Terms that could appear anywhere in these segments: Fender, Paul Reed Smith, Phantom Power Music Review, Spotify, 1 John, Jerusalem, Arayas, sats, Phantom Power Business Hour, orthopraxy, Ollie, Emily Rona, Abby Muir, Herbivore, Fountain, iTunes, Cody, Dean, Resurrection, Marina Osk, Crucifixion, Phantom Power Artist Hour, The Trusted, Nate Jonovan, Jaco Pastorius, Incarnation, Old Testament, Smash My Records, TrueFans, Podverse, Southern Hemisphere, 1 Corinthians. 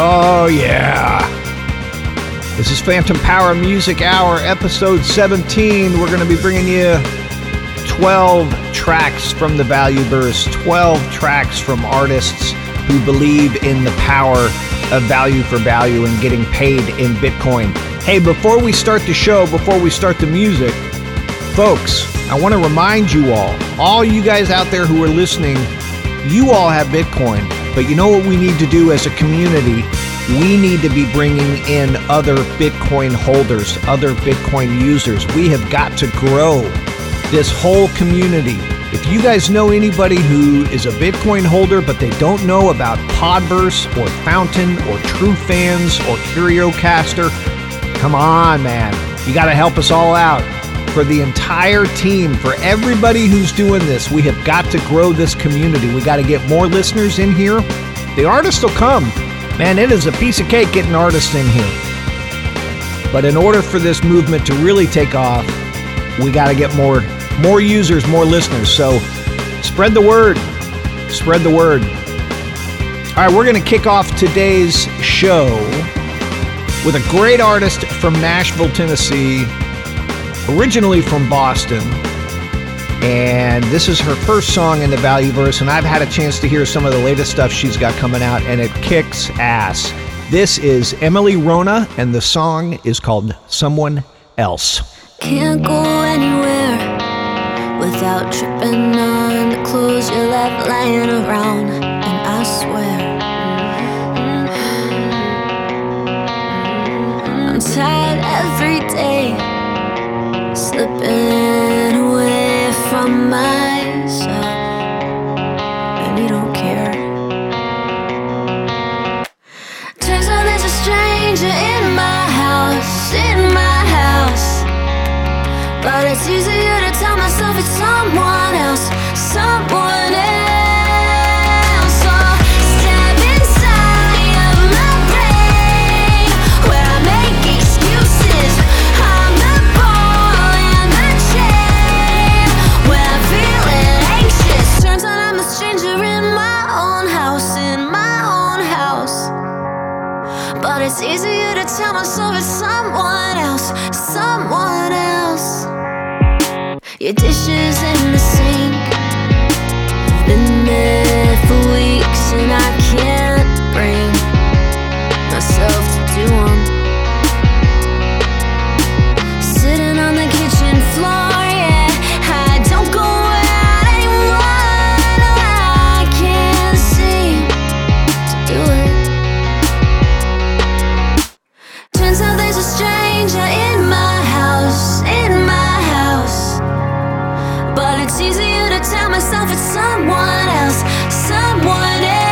Oh, yeah. This is Phantom Power Music Hour, episode 17. We're going to be bringing you 12 tracks from the Valueverse, 12 tracks from artists who believe in the power of value for value and getting paid in Bitcoin. Hey, before we start the show, before we start the music, folks, I want to remind you all you guys out there who are listening, you all have Bitcoin, but you know what we need to do as a community? We need to be bringing in other Bitcoin holders, other Bitcoin users. We have got to grow this whole community. If you guys know anybody who is a Bitcoin holder, but they don't know about Podverse or Fountain or TrueFans or CurioCaster, come on, man. You got to help us all out. For the entire team, for everybody who's doing this, we have got to grow this community. We got to get more listeners in here. The artists will come. Man, it is a piece of cake getting artists in here. But in order for this movement to really take off, we got to get more users, more listeners. So spread the word. Spread the word. All right, we're going to kick off today's show with a great artist from Nashville, Tennessee, originally from Boston. And this is her first song in the Valueverse, and I've had a chance to hear some of the latest stuff she's got coming out, and it kicks ass. This is Emily Rona, and the song is called Someone Else. Can't go anywhere without tripping on the clothes you left lying around, and I swear I'm tired every day, slipping away from myself, and you don't care. Turns out there's a stranger in my house, in my house. But it's easier to tell myself it's someone else, someone else. So step inside of my brain, where I make excuses. I'm the ball in the chain, when I'm feeling anxious. Turns out I'm a stranger in my own house, in my own house. But it's easier to tell myself it's someone else, someone else. Your dishes in the sink, I've been there for weeks and I can't bring myself to do them. Sitting on the kitchen floor, yeah, I don't go out anymore. No, I can't seem to do it. Turns out there's a stranger in my house, in my house. But it's easier to tell myself it's someone else, someone else.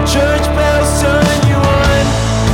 Church bells turn you on.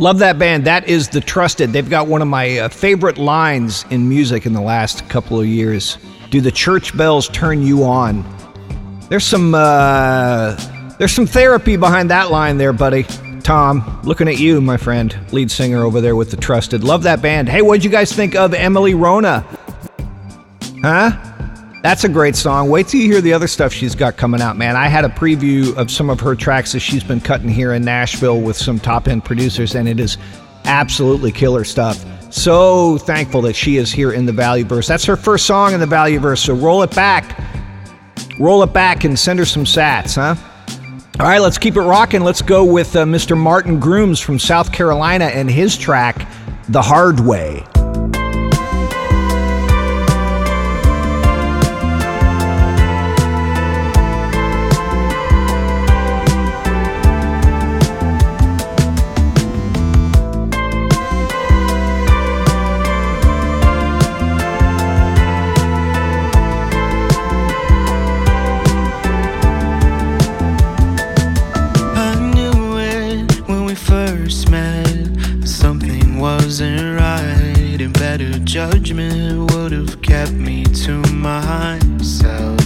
Love that band. That is The Trusted. They've got one of my favorite lines in music in the last couple of years. Do the church bells turn you on? There's some therapy behind that line there, buddy. Tom, looking at you, my friend. Lead singer over there with The Trusted. Love that band. Hey, what'd you guys think of Emily Rona? Huh? That's a great song. Wait till you hear the other stuff she's got coming out, man. I had a preview of some of her tracks that she's been cutting here in Nashville with some top-end producers, and it is absolutely killer stuff. So thankful that she is here in the Valueverse. That's her first song in the Valueverse, so roll it back. Roll it back and send her some sats, huh? All right, let's keep it rocking. Let's go with Mr. Martin Grooms from South Carolina and his track, The Hard Way. Judgment would have kept me to myself.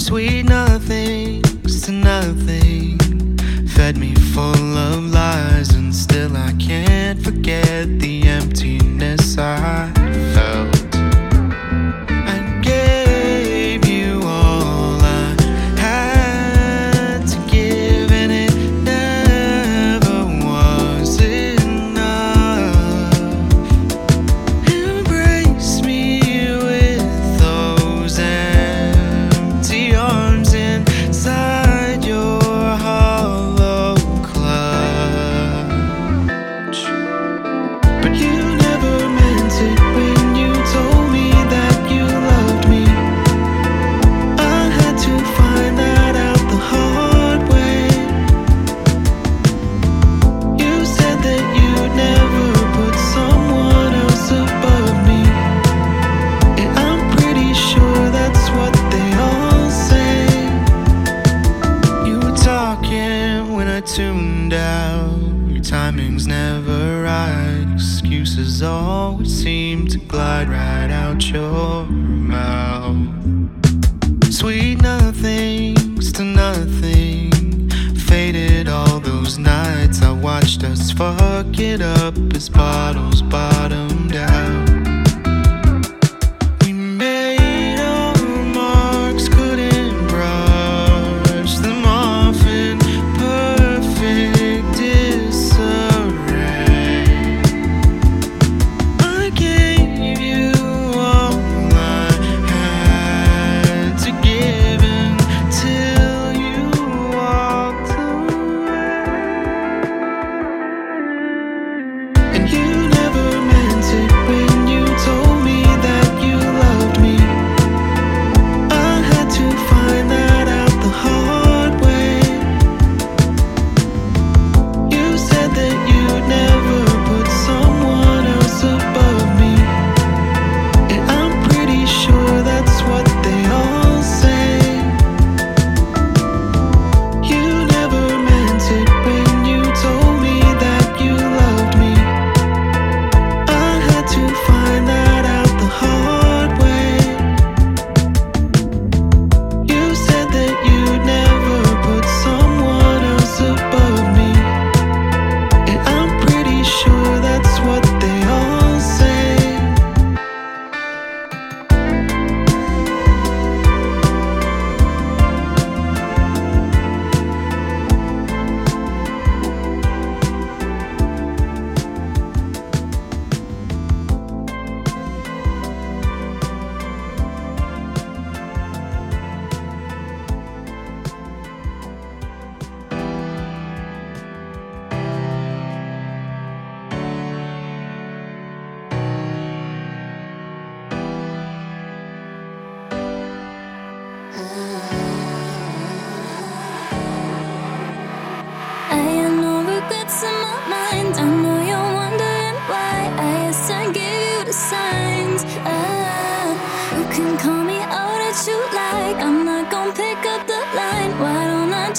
Sweet nothings to nothing fed me full of lies, and still I can't forget the emptiness I felt. Always seem to glide right out your mouth. Sweet nothings to nothing faded all those nights I watched us fuck it up as bottles bottomed out.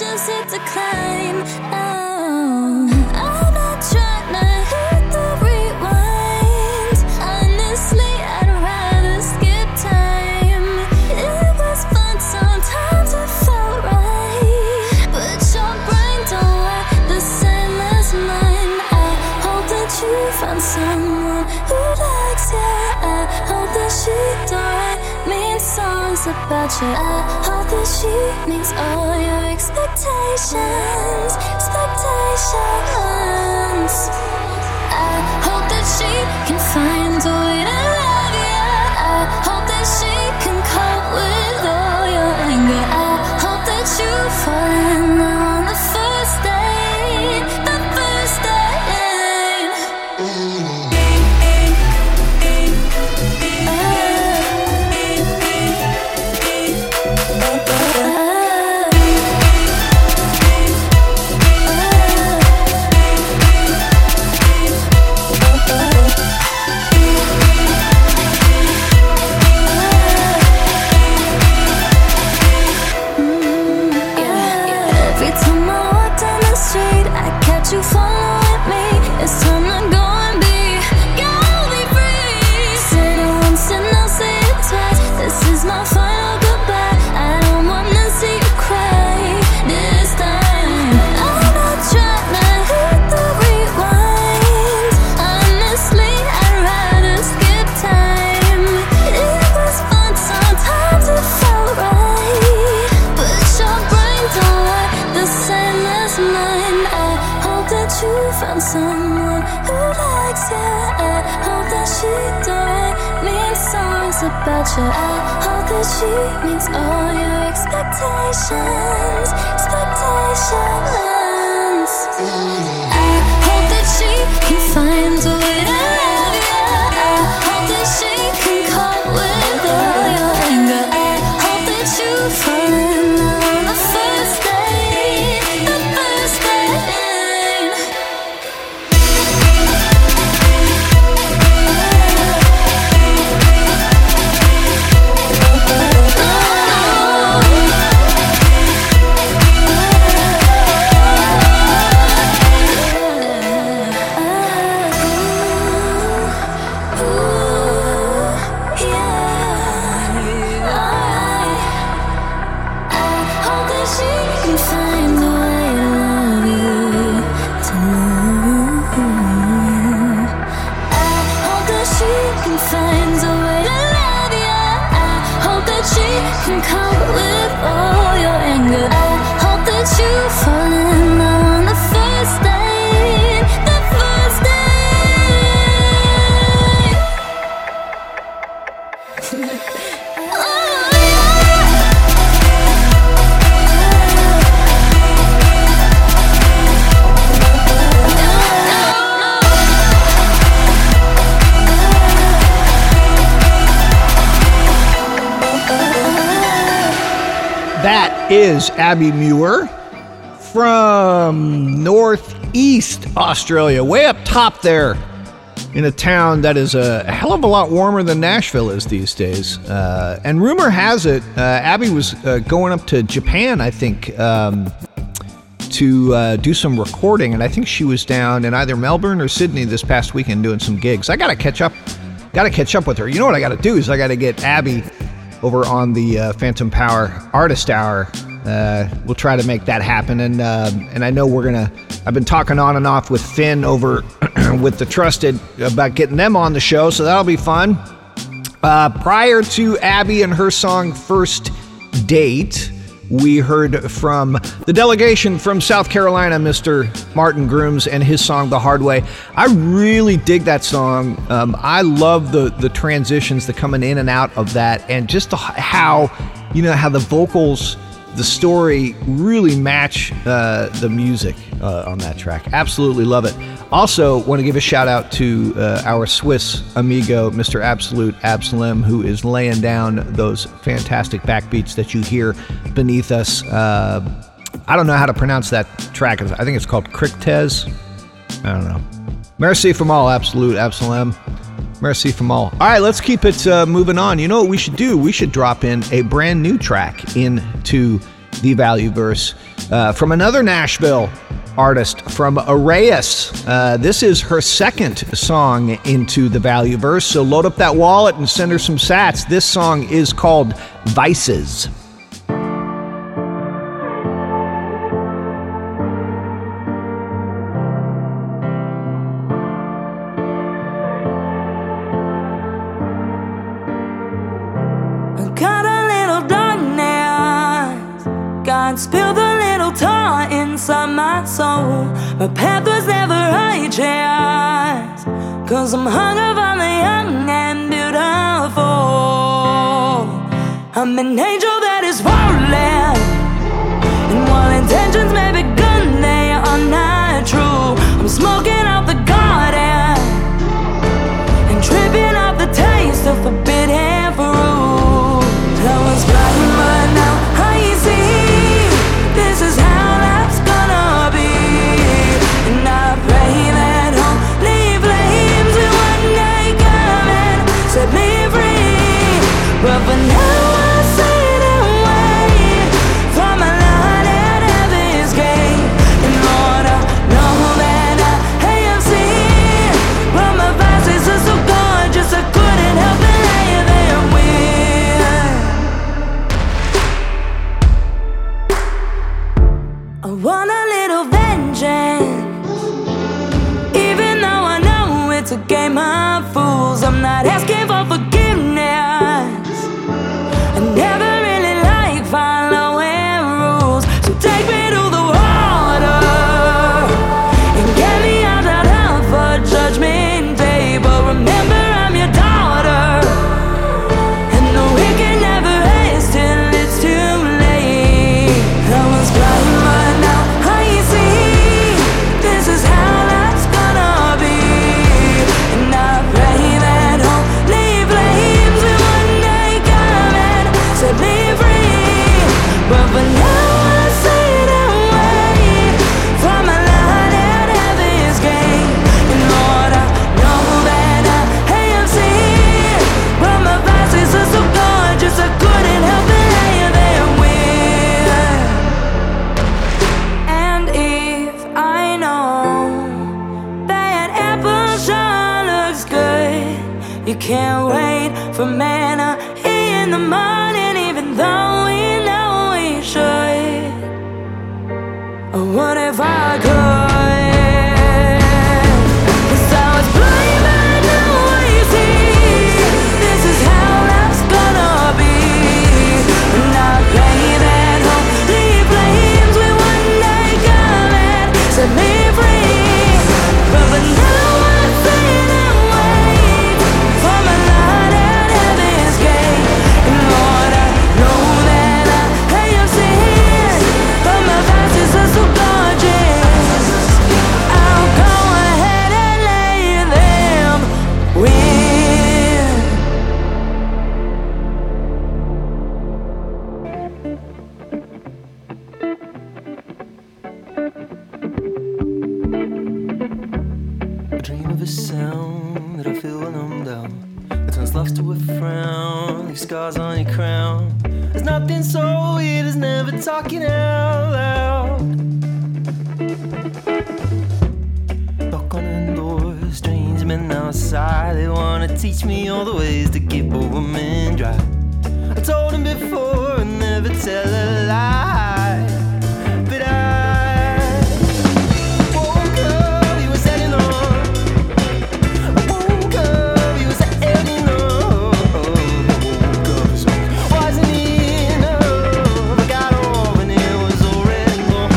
Just hit the climb. Oh, I know. find someone who likes you. I hope that she don't write mean songs about you. I hope that she meets all your expectations. I hope that she can find a way to love you. I hope that she can cope with all your anger. I hope that you fall in love on the first day. Someone who likes you. I hope that she don't mean songs about you. I hope that she meets all your expectations. I hope that she can find a way to love you. I hope that she can cope with all your anger. I hope that you fall in love on the first day. Is Abby Muir from Northeast Australia, way up top there in a town that is a hell of a lot warmer than Nashville is these days. And rumor has it, Abby was going up to Japan, I think, to do some recording. And I think she was down in either Melbourne or Sydney this past weekend doing some gigs. I got to catch up with her. You know what I got to do is I got to get Abby over on the Phantom Power Artist Hour. We'll try to make that happen. And I know I've been talking on and off with Finn over with The Trusted about getting them on the show, so that'll be fun. Prior to Abby and her song First Date, we heard from the delegation from South Carolina, Mr. Martin Grooms, and his song The Hard Way. I really dig that song. I love the transitions, the coming in and out of that, and just how the vocals, the story really match the music on that track. Absolutely love it. Also, want to give a shout out to our Swiss amigo, Mr. Absolute Absalem, who is laying down those fantastic backbeats that you hear beneath us. I don't know how to pronounce that track. I think it's called Kriktez. I don't know. Merci from all, Absolute Absalem. Merci from all. All right, let's keep it moving on. You know what we should do? We should drop in a brand new track into the Valueverse from another Nashville artist, from Arayas. This is her second song into the Valueverse, so load up that wallet and send her some sats. This song is called Vices. heart, spill the little tar inside my soul. My path was never righteous, 'cause I'm hungry for the young and beautiful. I'm an angel that is rolling, and while intentions may be good, they are not true. I'm smoking out the garden and tripping out the taste of forbidden fruit. I was blind, but now I see this is how life's gonna be. And I pray that holy flames will one day come and set me free. But for now I say that way from my line at heaven's gate. And Lord, I know that I have seen, but my vices are so gorgeous I couldn't help but lay them with. I want a little vengeance, even though I know it's a game of fools. I'm not asking for forgiveness, I never really like following rules. So take me to the water and get me out that hell for judgment day. But remember, I'm your daughter, and the wicked never ends till it's too late. I was blind, but now I see this is how life's gonna be. And I pray that holy flames will one day come and set me free. But for now I say that way from my line at heaven's gate. And Lord, I know that I have seen, but my vices are so gorgeous I couldn't help but lay them with. And if I know that apple sure looks good, you can't wait for manna in the morning, even though we know we should. Oh, what if I could? 'Cause I was blind, but now I see this is how life's gonna be. And I pray that holy flames will one day come and set me free. But for now I say that way for my light at heaven's gate. And Lord, I know that I have seen, but my vices are so gorgeous I'll go ahead and lay them with. I dream of a sound that I feel when I'm down, that turns laughs to a frown, leaves scars on your crown. There's nothing so weird as never talking out loud. Knock on a door, strange men outside. They wanna teach me all the ways to keep a woman dry. I told them before I never tell a lie, but I woke up, he was heading on. I woke up, he was heading on. I woke up, so wasn't enough. I got home and it was already gone.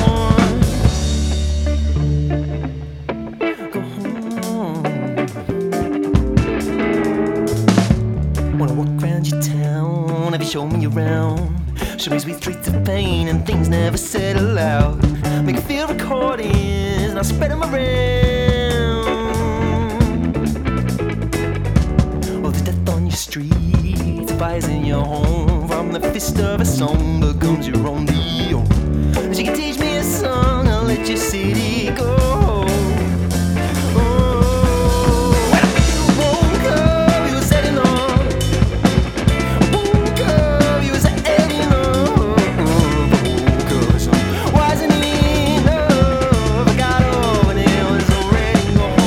Wanna walk round your town, have you show me around? Show me sweet streets of pain and things never said aloud. Make me feel recordings and I'll spread them around. All the death on your streets, fires in your home. From the fist of a song becomes your own deal. If you can teach me a song, I'll let your city go. Oh, when I woke up, you were setting on. Woke up, you was heading on. Woke up, so wasn't enough. I got home and it was already gone.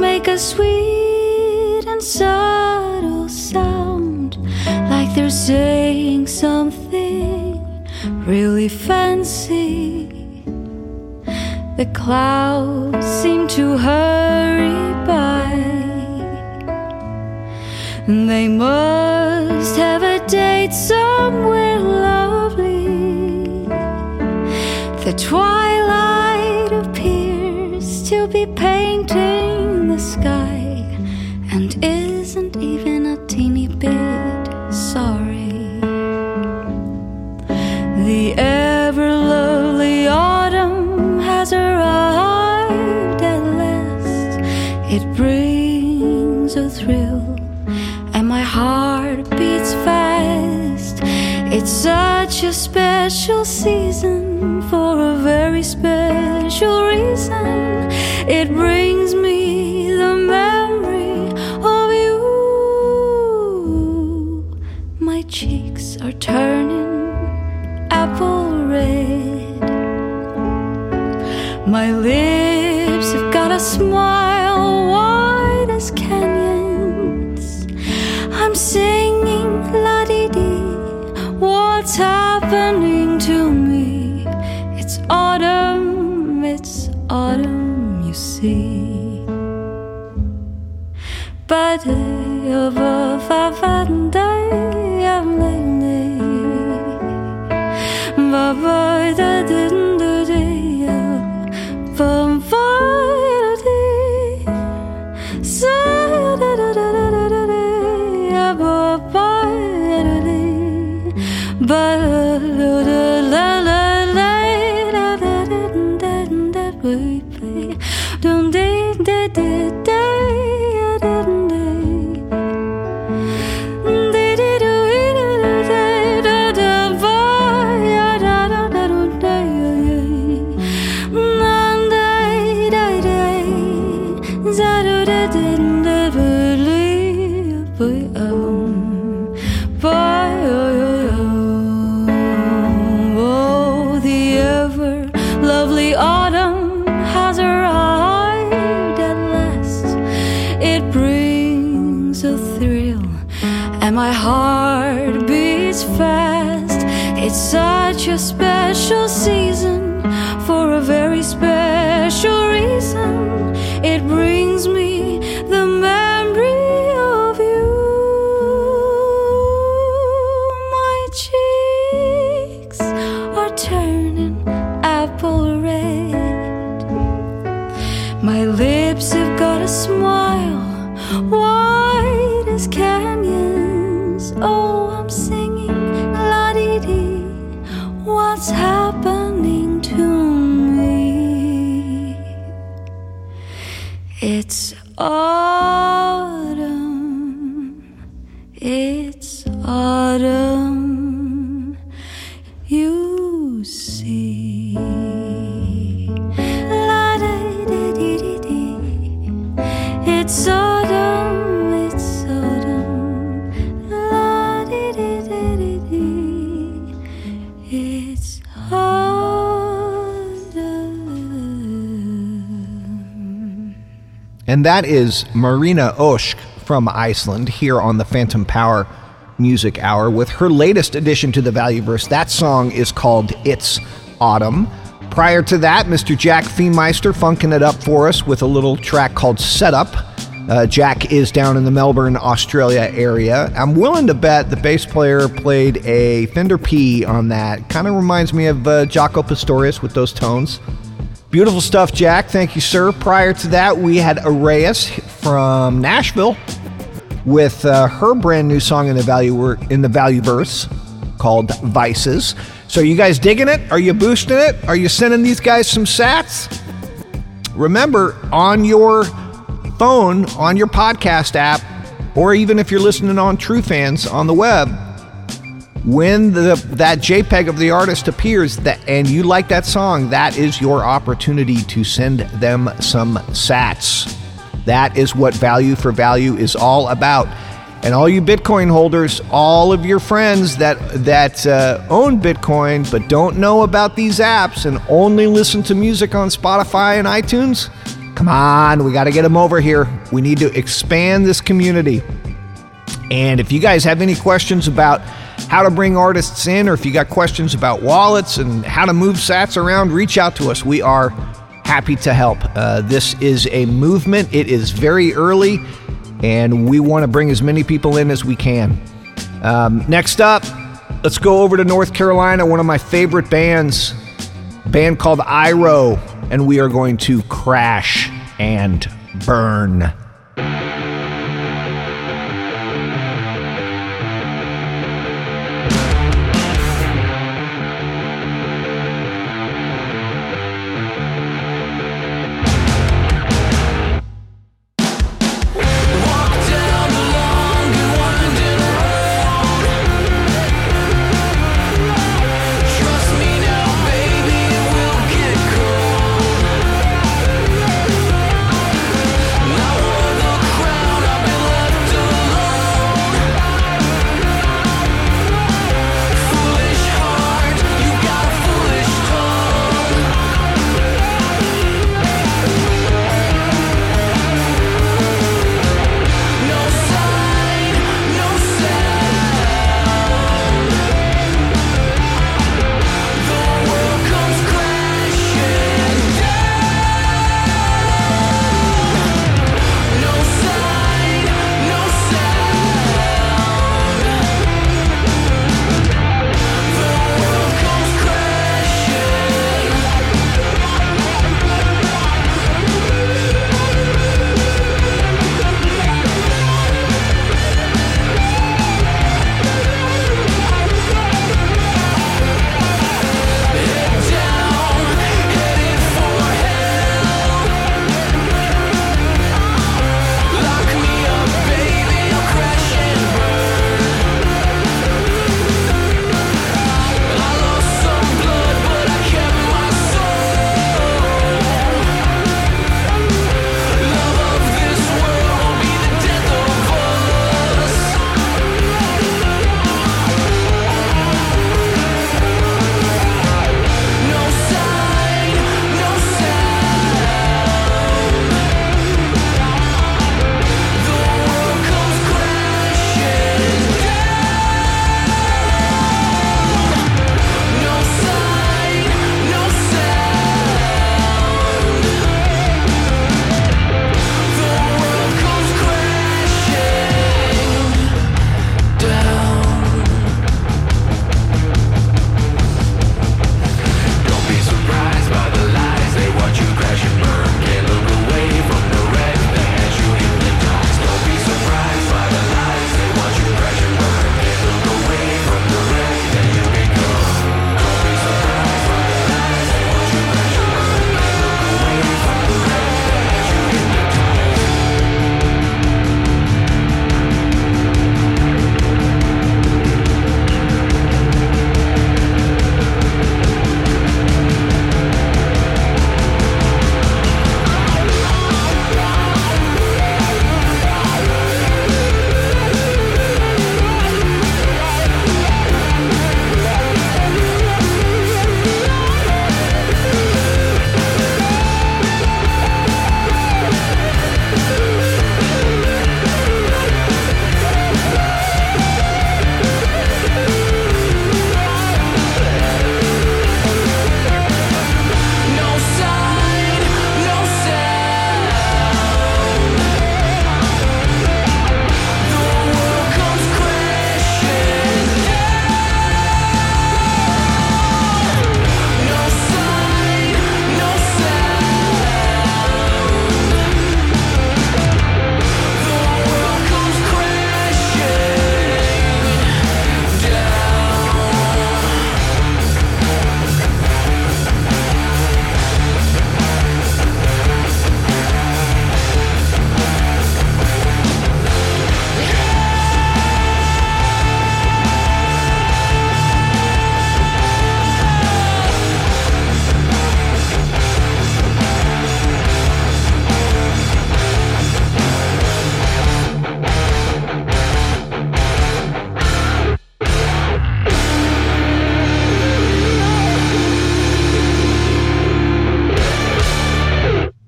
make a sweet and subtle sound, like they're saying something really fancy. The clouds seem to hurry by, and they must have a date somewhere lovely. The twilight appears to be painting the sky, and isn't even a teeny bit sorry. The ever lovely autumn has arrived at last. It brings a thrill, and my heart beats fast. It's such a special season for a very special reason. It brings me the memory of you. My cheeks are turning apple red. My lips have got a smile wide as canyons. I'm singing la-dee-dee, what's happening to me? It's autumn, it's autumn, you see. But over Favanday, I'm lame. Baba, that didn't do the from Friday. So da da da da da da, Baba, but the la la la da da da da. Don't my heart beats fast. It's such a special season for a very special reason. It brings me the memory of you. My cheeks are turning apple red. My lips have got a smile wide as canyons. Oh, I'm singing la-dee-dee, what's happening to me? It's autumn, it's autumn, you see. La-dee-dee-dee-dee-dee, it's autumn. And that is Marina Osk from Iceland here on the Phantom Power Music Hour with her latest addition to the Valueverse. That song is called It's Autumn. Prior to that, Mr. Jack Feemeister funking it up for us with a little track called Setup. Jack is down in the Melbourne, Australia area. I'm willing to bet the bass player played a Fender P on that. Kind of reminds me of Jaco Pastorius with those tones. Beautiful stuff, Jack. Thank you, sir. Prior to that, we had Arayas from Nashville with her brand new song in the Valueverse called Vices. So, are you guys digging it? Are you boosting it? Are you sending these guys some sats? Remember, on your phone, on your podcast app, or even if you're listening on TrueFans on the web, when that JPEG of the artist appears and you like that song, that is your opportunity to send them some sats. That is what value for value is all about. And all you Bitcoin holders, all of your friends that own Bitcoin but don't know about these apps and only listen to music on Spotify and iTunes, Come on, we got to get them over here. We need to expand this community. And if you guys have any questions about how to bring artists in, or if you got questions about wallets and how to move sats around, reach out to us. We are happy to help. This is a movement. It is very early, and we want to bring as many people in as we can. Next up, let's go over to North Carolina, one of my favorite bands, a band called Iroh, and we are going to crash and burn.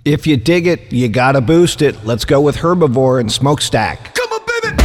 If you dig it, you gotta boost it. Let's go with Herbivore and Smokestack. Come on, baby!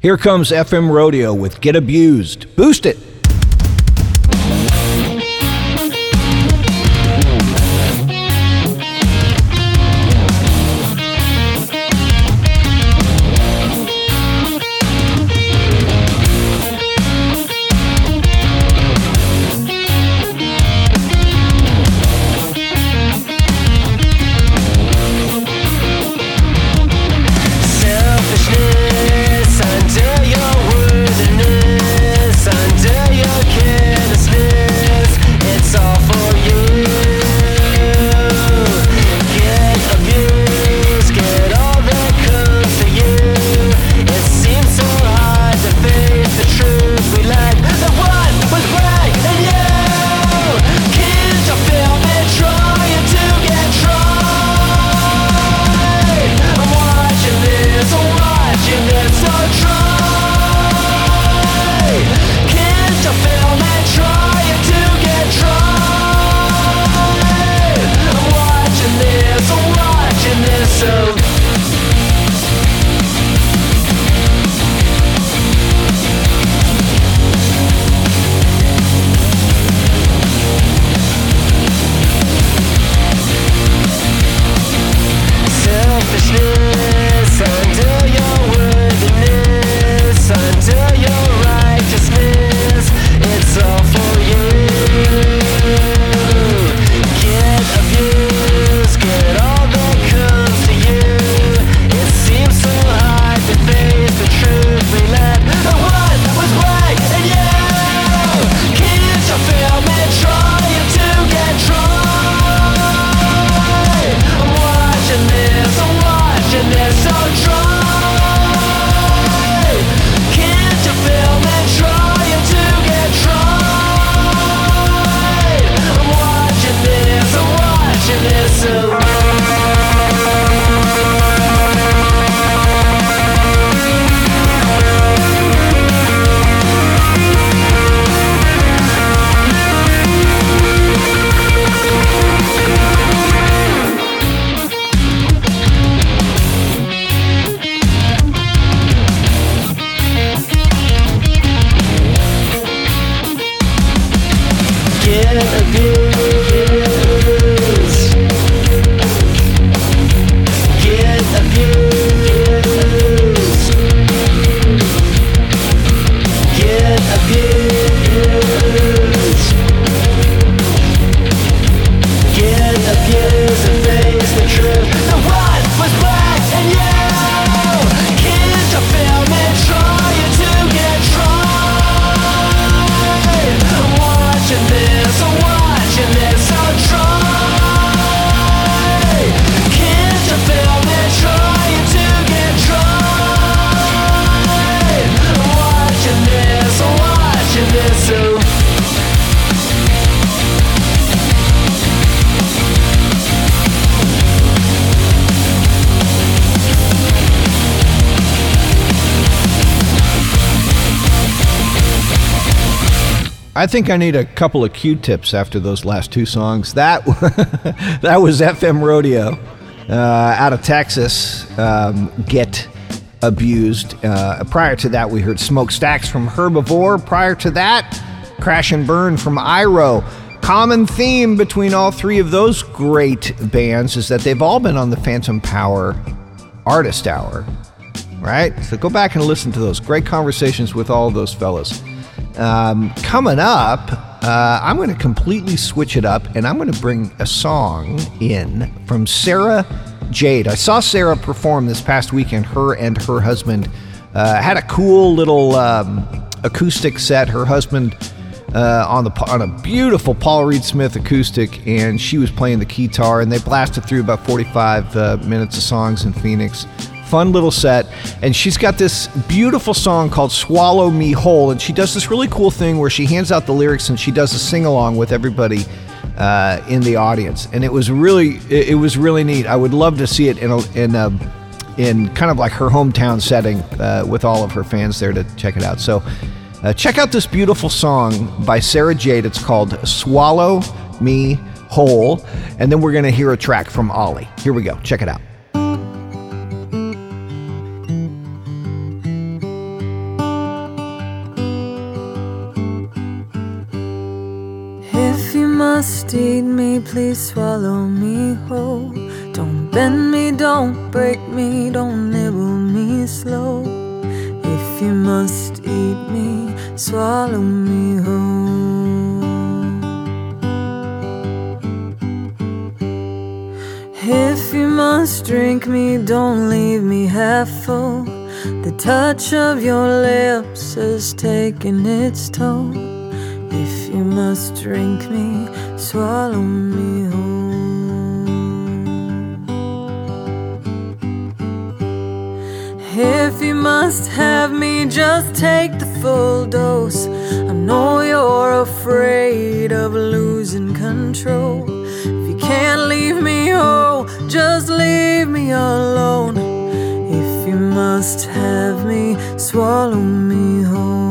Here comes FM Rodeo with Get Abused. Boost it! Selfishness under your worthiness, under I think I need a couple of Q-tips after those last two songs. That was FM Rodeo out of Texas, Get Abused. Prior to that, we heard Smokestacks from Herbivore. Prior to that, Crash and Burn from Iroh. Common theme between all three of those great bands is that they've all been on the Phantom Power Artist Hour, right? So go back and listen to those great conversations with all those fellas. Coming up, I'm going to completely switch it up, and I'm going to bring a song in from Sarah Jade. I saw Sarah perform this past weekend. Her and her husband had a cool little acoustic set. Her husband on a beautiful Paul Reed Smith acoustic, and she was playing the guitar, and they blasted through about 45 minutes of songs in Phoenix. Fun little set, and she's got this beautiful song called Swallow Me Whole, and she does this really cool thing where she hands out the lyrics and she does a sing-along with everybody in the audience, and it was really neat. I would love to see it in kind of like her hometown setting with all of her fans there to check it out. So check out this beautiful song by Sarah Jade. It's called Swallow Me Whole, and then we're going to hear a track from Ollie. Here we go. Check it out. Must eat me, please swallow me whole. Don't bend me, don't break me, don't nibble me slow. If you must eat me, swallow me whole. If you must drink me, don't leave me half full. The touch of your lips has taken its toll. If you must drink me, swallow me whole. If you must have me, just take the full dose. I know you're afraid of losing control. If you can't leave me whole, just leave me alone. If you must have me, swallow me whole.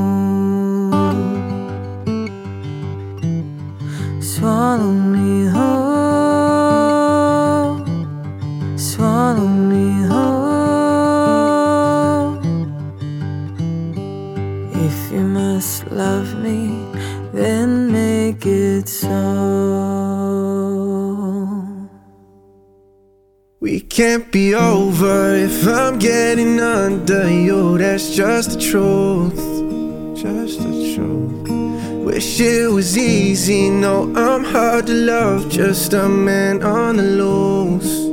Swallow me whole, swallow me whole. If you must love me, then make it so. We can't be over if I'm getting under you. That's just the truth, just the truth. Wish it was easy, no, I'm hard to love. Just a man on the loose,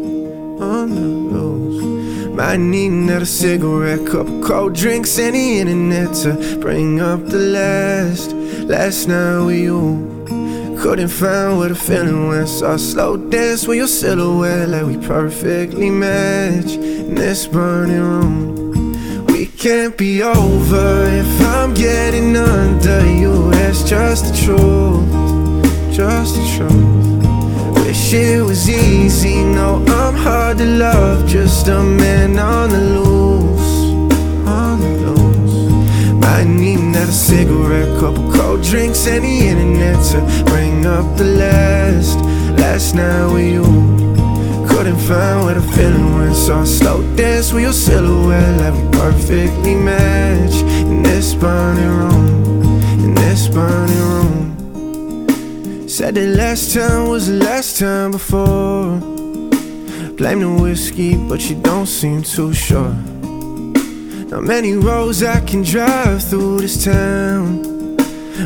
on the loose. Might need another cigarette, couple cold drinks, and the internet to bring up the last night with you. Couldn't find what the feeling went, so I slow dance with your silhouette like we perfectly match in this burning room. Can't be over if I'm getting under you. That's just the truth, just the truth. Wish it was easy, no, I'm hard to love. Just a man on the loose, on the loose. Might need another cigarette, couple cold drinks, and the internet to bring up the last night with you. Couldn't find what I'm feeling when, so I slow dance with your silhouette like we perfectly match in this burning room, in this burning room. Said the last time was the last time before. Blame the whiskey, but you don't seem too sure. Not many roads I can drive through this town,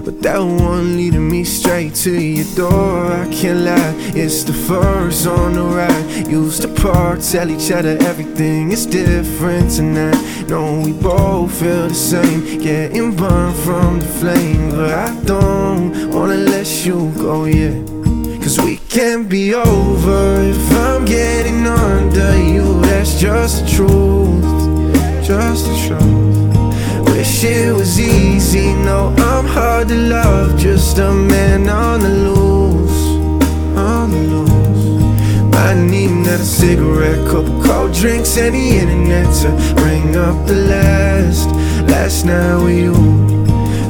but that one leading me straight to your door. I can't lie, it's the first on the ride. Used to park, tell each other everything is different tonight. No, we both feel the same, getting burned from the flame. But I don't wanna let you go yet, cause we can't be over if I'm getting under you. That's just the truth, just the truth. Wish it was easy, no, I'm hard to love. Just a man on the loose, on the loose. I need another cigarette, couple cold drinks, and the internet to bring up the last night with you.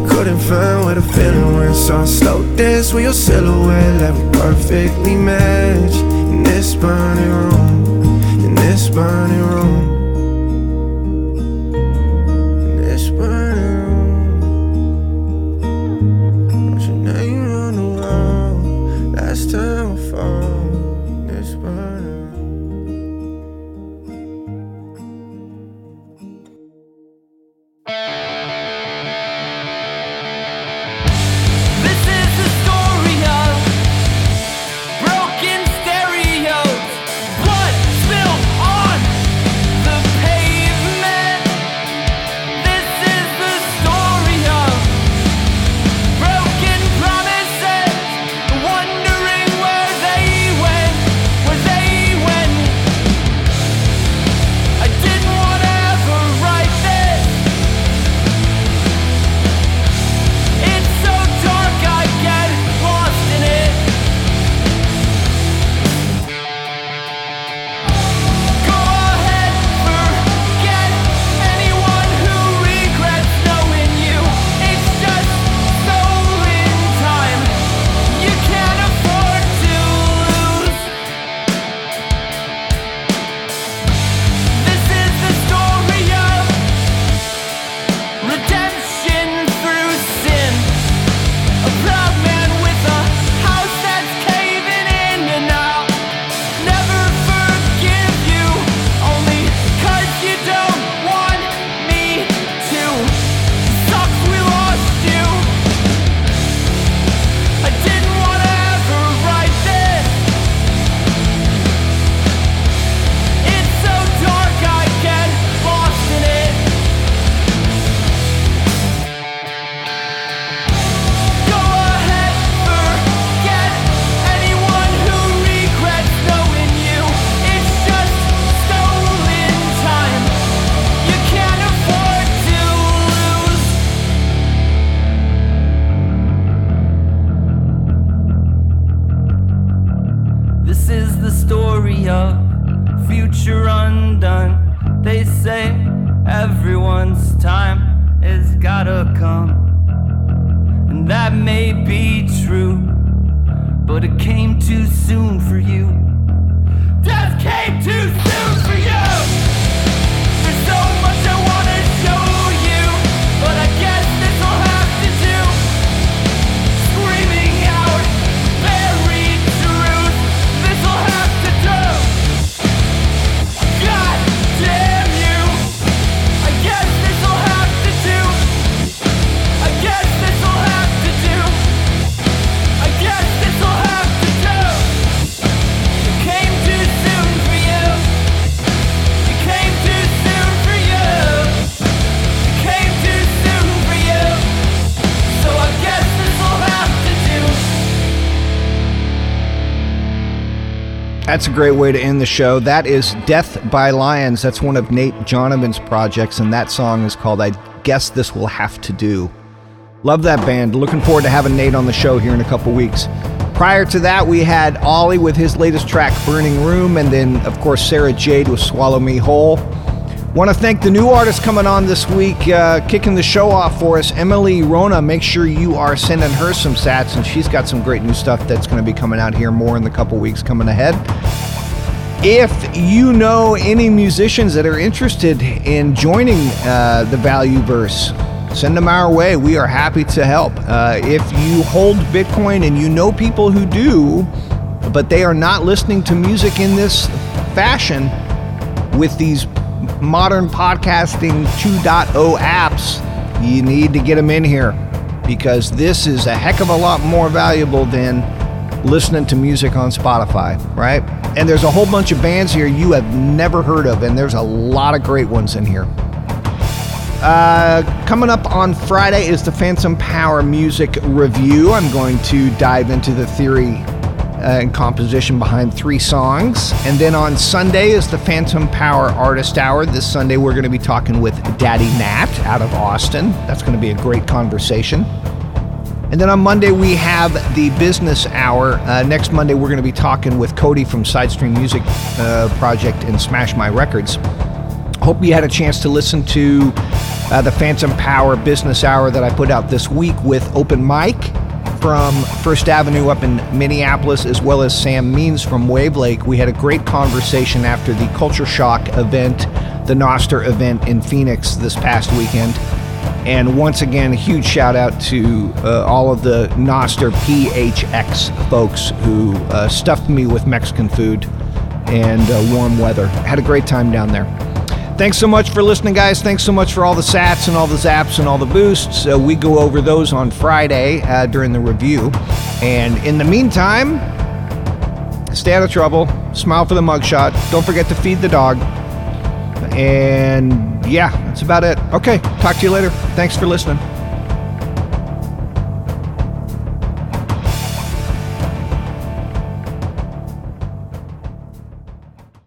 Couldn't find what I'm feeling when saw a slow dance with your silhouette, like we perfectly matched in this burning room, in this burning room, in this burning room. What's your name on the wall? Last time I fall, in this burning room. That's a great way to end the show. That is Death by Lions. That's one of Nate Jonovan's projects, and that song is called I Guess This Will Have to Do. Love that band. Looking forward to having Nate on the show here in a couple weeks. Prior to that, we had Ollie with his latest track, Burning Room, and then, of course, Sarah Jade with Swallow Me Whole. Want to thank the new artist coming on this week, kicking the show off for us, Emily Rona. Make sure you are sending her some sats, and she's got some great new stuff that's going to be coming out here more in the couple weeks coming ahead. If you know any musicians that are interested in joining the Valueverse, send them our way. We are happy to help. If you hold Bitcoin and you know people who do, but they are not listening to music in this fashion with these modern podcasting 2.0 apps, you need to get them in here, because this is a heck of a lot more valuable than listening to music on Spotify, right? And there's a whole bunch of bands here you have never heard of, and there's a lot of great ones in here. Coming up on Friday is the Phantom Power Music Review. I'm going to dive into the theory and composition behind 3 songs. And then on Sunday is the Phantom Power Artist Hour. This Sunday we're going to be talking with Daddy Matt out of Austin. That's going to be a great conversation. And then on Monday we have the Business Hour. Next Monday we're going to be talking with Cody from Sidestream Music Project and Smash My Records. Hope you had a chance to listen to the Phantom Power Business Hour that I put out this week with Open Mic from First Avenue up in Minneapolis, as well as Sam Means from Wavelake. We had a great conversation after the Culture Shock event, the Nostr event in Phoenix this past weekend. And once again, a huge shout out to all of the Nostr PHX folks who stuffed me with Mexican food and warm weather. Had a great time down there. Thanks so much for listening, guys. Thanks so much for all the sats and all the zaps and all the boosts. We go over those on Friday during the review. And in the meantime, stay out of trouble. Smile for the mugshot. Don't forget to feed the dog. And yeah, that's about it. Okay, talk to you later. Thanks for listening.